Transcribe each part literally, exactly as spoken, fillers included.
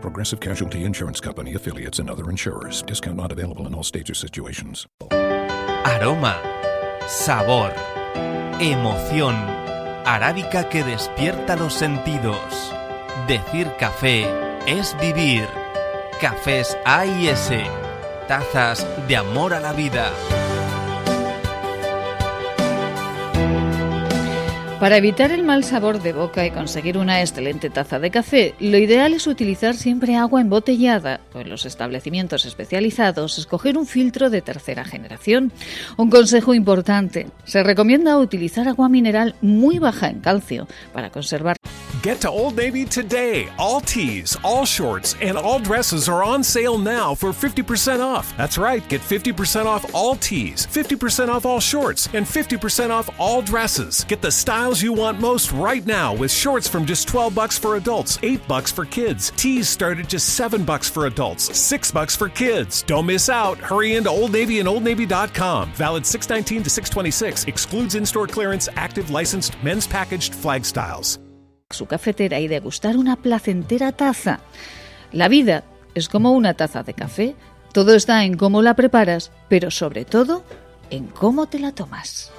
Progressive Casualty Insurance Company, affiliates, and other insurers. Discount not available in all states or situations. Aroma, sabor, emoción, arábica que despierta los sentidos. Decir café es vivir. Cafés A y S, tazas de amor a la vida. Para evitar el mal sabor de boca y conseguir una excelente taza de café, lo ideal es utilizar siempre agua embotellada o en los establecimientos especializados escoger un filtro de tercera generación. Un consejo importante, se recomienda utilizar agua mineral muy baja en calcio para conservar. Get to Old Navy today. All tees, all shorts, and all dresses are on sale now for fifty percent off. That's right, get fifty percent off all tees, fifty percent off all shorts, and fifty percent off all dresses. Get the styles you want most right now with shorts from just twelve bucks for adults, eight bucks for kids. Tees start at just seven bucks for adults, six bucks for kids. Don't miss out. Hurry into Old Navy and old navy dot com. Valid six nineteen to six twenty-six. Excludes in-store clearance, active licensed, men's packaged flag styles. Su cafetera y degustar una placentera taza. La vida es como una taza de café. Todo está en cómo la preparas, pero sobre todo en cómo te la tomas.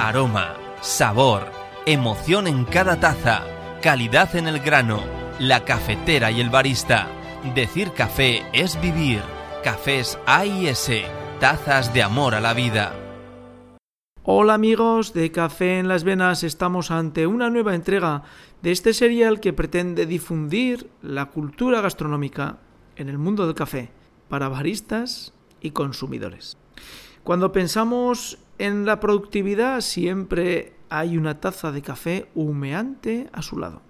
Aroma, sabor, emoción en cada taza, calidad en el grano, la cafetera y el barista. Decir café es vivir. Cafés A y S, tazas de amor a la vida. Hola amigos de Café en las Venas, estamos ante una nueva entrega de este serial que pretende difundir la cultura gastronómica en el mundo del café para baristas y consumidores. Cuando pensamos en la productividad siempre hay una taza de café humeante a su lado.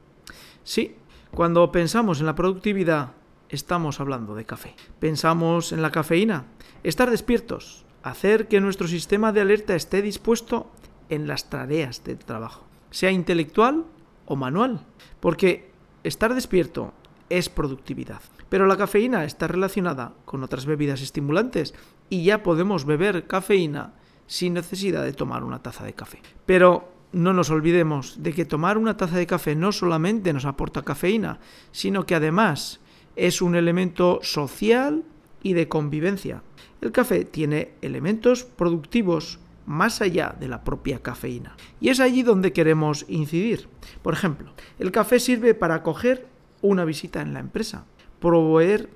Sí, cuando pensamos en la productividad estamos hablando de café. Pensamos en la cafeína, estar despiertos, hacer que nuestro sistema de alerta esté dispuesto en las tareas de trabajo, sea intelectual o manual, porque estar despierto es productividad. Pero la cafeína está relacionada con otras bebidas estimulantes y ya podemos beber cafeína sin necesidad de tomar una taza de café. Pero no nos olvidemos de que tomar una taza de café no solamente nos aporta cafeína, sino que además es un elemento social y de convivencia. El café tiene elementos productivos más allá de la propia cafeína. Y es allí donde queremos incidir. Por ejemplo, el café sirve para acoger una visita en la empresa, proveer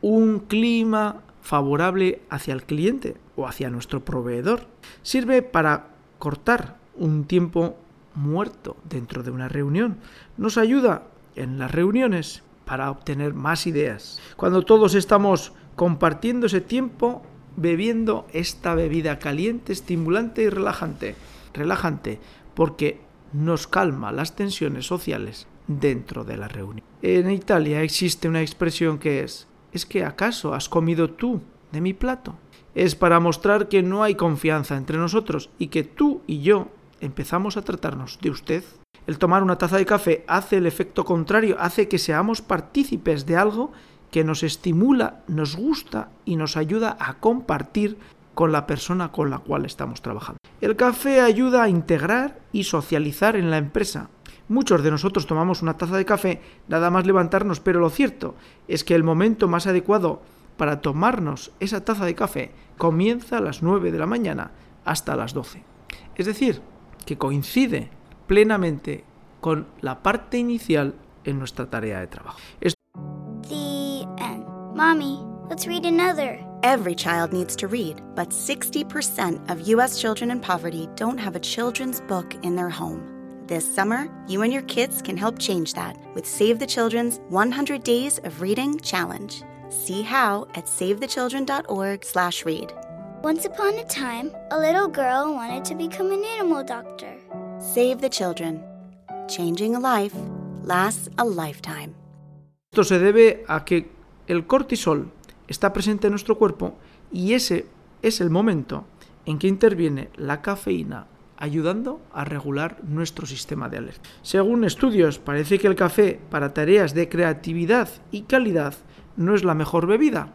un clima favorable hacia el cliente o hacia nuestro proveedor. Sirve para cortar un tiempo muerto dentro de una reunión. Nos ayuda en las reuniones para obtener más ideas. Cuando todos estamos compartiendo ese tiempo, bebiendo esta bebida caliente, estimulante y relajante. Relajante porque nos calma las tensiones sociales dentro de la reunión. En Italia existe una expresión que es, ¿es que acaso has comido tú de mi plato? Es para mostrar que no hay confianza entre nosotros y que tú y yo empezamos a tratarnos de usted. El tomar una taza de café hace el efecto contrario, hace que seamos partícipes de algo que nos estimula, nos gusta y nos ayuda a compartir con la persona con la cual estamos trabajando. El café ayuda a integrar y socializar en la empresa. Muchos de nosotros tomamos una taza de café nada más levantarnos, pero lo cierto es que el momento más adecuado para tomarnos esa taza de café comienza a las nueve de la mañana hasta las doce. Es decir, que coincide plenamente con la parte inicial en nuestra tarea de trabajo. Esto Mommy, let's read another. Every child needs to read, but sixty percent of U S children in poverty don't have a children's book in their home. This summer, you and your kids can help change that with Save the Children's one hundred days of Reading Challenge. See how at save the children dot org slash read. Once upon a time, a little girl wanted to become an animal doctor. Save the Children. Changing a life lasts a lifetime. Esto se debe a que el cortisol está presente en nuestro cuerpo y ese es el momento en que interviene la cafeína, ayudando a regular nuestro sistema de alerta. Según estudios, parece que el café para tareas de creatividad y calidad no es la mejor bebida.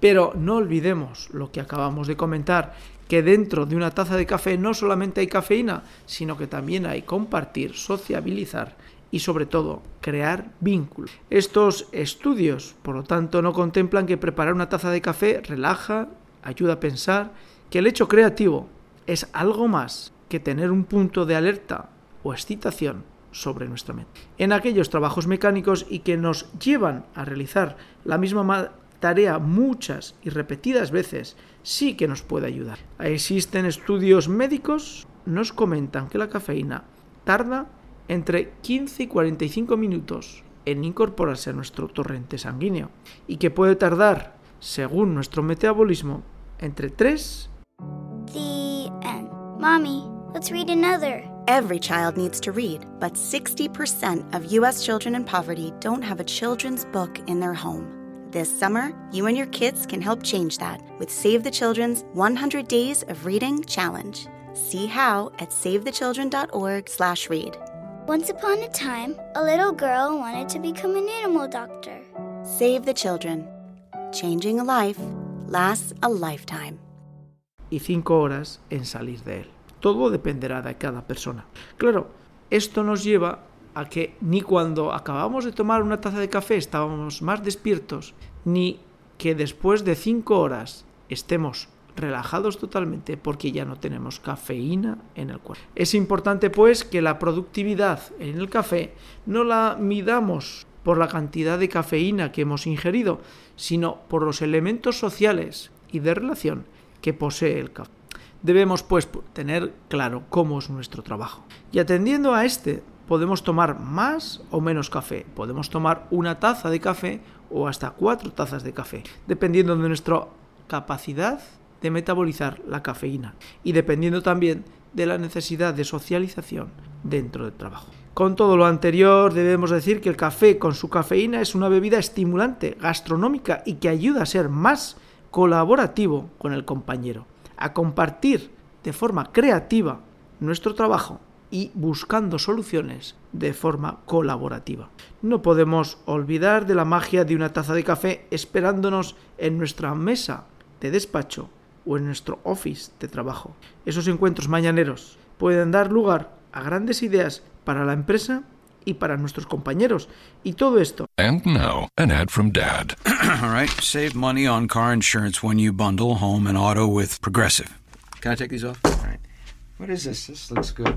Pero no olvidemos lo que acabamos de comentar, que dentro de una taza de café no solamente hay cafeína, sino que también hay compartir, sociabilizar y sobre todo crear vínculos. Estos estudios, por lo tanto, no contemplan que preparar una taza de café relaja, ayuda a pensar, que el hecho creativo es algo más que tener un punto de alerta o excitación sobre nuestra mente. En aquellos trabajos mecánicos y que nos llevan a realizar la misma ma- tarea muchas y repetidas veces, sí que nos puede ayudar. Existen estudios médicos, nos comentan que la cafeína tarda entre quince y cuarenta y cinco minutos en incorporarse a nuestro torrente sanguíneo y que puede tardar, según nuestro metabolismo, entre tres... The end. Mommy, let's read another. Every child needs to read, but sixty percent of U S children in poverty don't have a children's book in their home. This summer, you and your kids can help change that with Save the Children's one hundred Days of Reading Challenge. See how at save the children dot org slash read. Once upon a time, a little girl wanted to become an animal doctor. Save the Children. Changing a life lasts a lifetime. Y cinco horas en salir de él. Todo dependerá de cada persona. Claro, esto nos lleva a que ni cuando acabamos de tomar una taza de café estábamos más despiertos, ni que después de cinco horas estemos relajados totalmente porque ya no tenemos cafeína en el cuerpo. Es importante, pues, que la productividad en el café no la midamos por la cantidad de cafeína que hemos ingerido, sino por los elementos sociales y de relación que posee el café. Debemos, pues, tener claro cómo es nuestro trabajo. Y atendiendo a este, podemos tomar más o menos café. Podemos tomar una taza de café o hasta cuatro tazas de café, dependiendo de nuestra capacidad de metabolizar la cafeína y dependiendo también de la necesidad de socialización dentro del trabajo. Con todo lo anterior, debemos decir que el café con su cafeína es una bebida estimulante, gastronómica y que ayuda a ser más colaborativo con el compañero, a compartir de forma creativa nuestro trabajo y buscando soluciones de forma colaborativa. No podemos olvidar de la magia de una taza de café esperándonos en nuestra mesa de despacho o en nuestro office de trabajo. Esos encuentros mañaneros pueden dar lugar a grandes ideas para la empresa y para nuestros compañeros. Y todo esto. And now, an ad from Dad. All right, save money on car insurance when you bundle home and auto with Progressive. Can I take these off? All right. What is this? This looks good.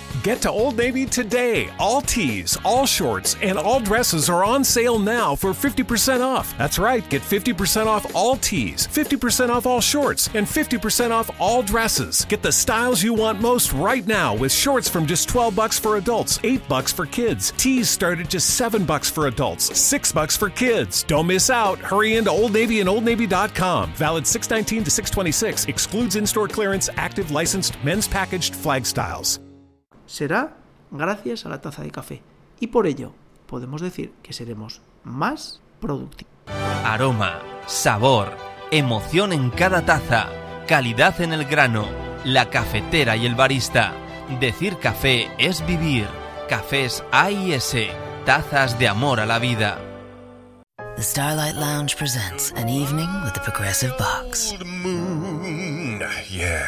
Get to Old Navy today. All tees, all shorts, and all dresses are on sale now for fifty percent off. That's right. Get fifty percent off all tees, fifty percent off all shorts, and fifty percent off all dresses. Get the styles you want most right now with shorts from just twelve bucks for adults, eight bucks for kids. Tees start at just seven bucks for adults, six bucks for kids. Don't miss out. Hurry into Old Navy and old navy dot com. Valid six nineteen to six twenty-six. Excludes in-store clearance, active licensed men's packaged flag styles. Será gracias a la taza de café y por ello podemos decir que seremos más productivos. Aroma, sabor, emoción en cada taza, calidad en el grano, la cafetera y el barista. Decir café es vivir. Cafés A y S, tazas de amor a la vida. The Starlight Lounge presents An Evening with the Progressive Box. Old moon, yeah.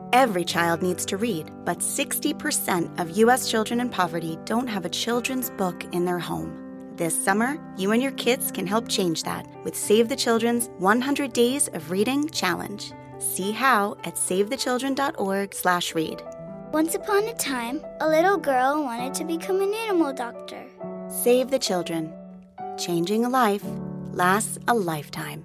Every child needs to read, but sixty percent of U S children in poverty don't have a children's book in their home. This summer, you and your kids can help change that with Save the Children's one hundred days of Reading Challenge. See how at save the children dot org slash read. Once upon a time, a little girl wanted to become an animal doctor. Save the Children. Changing a life lasts a lifetime.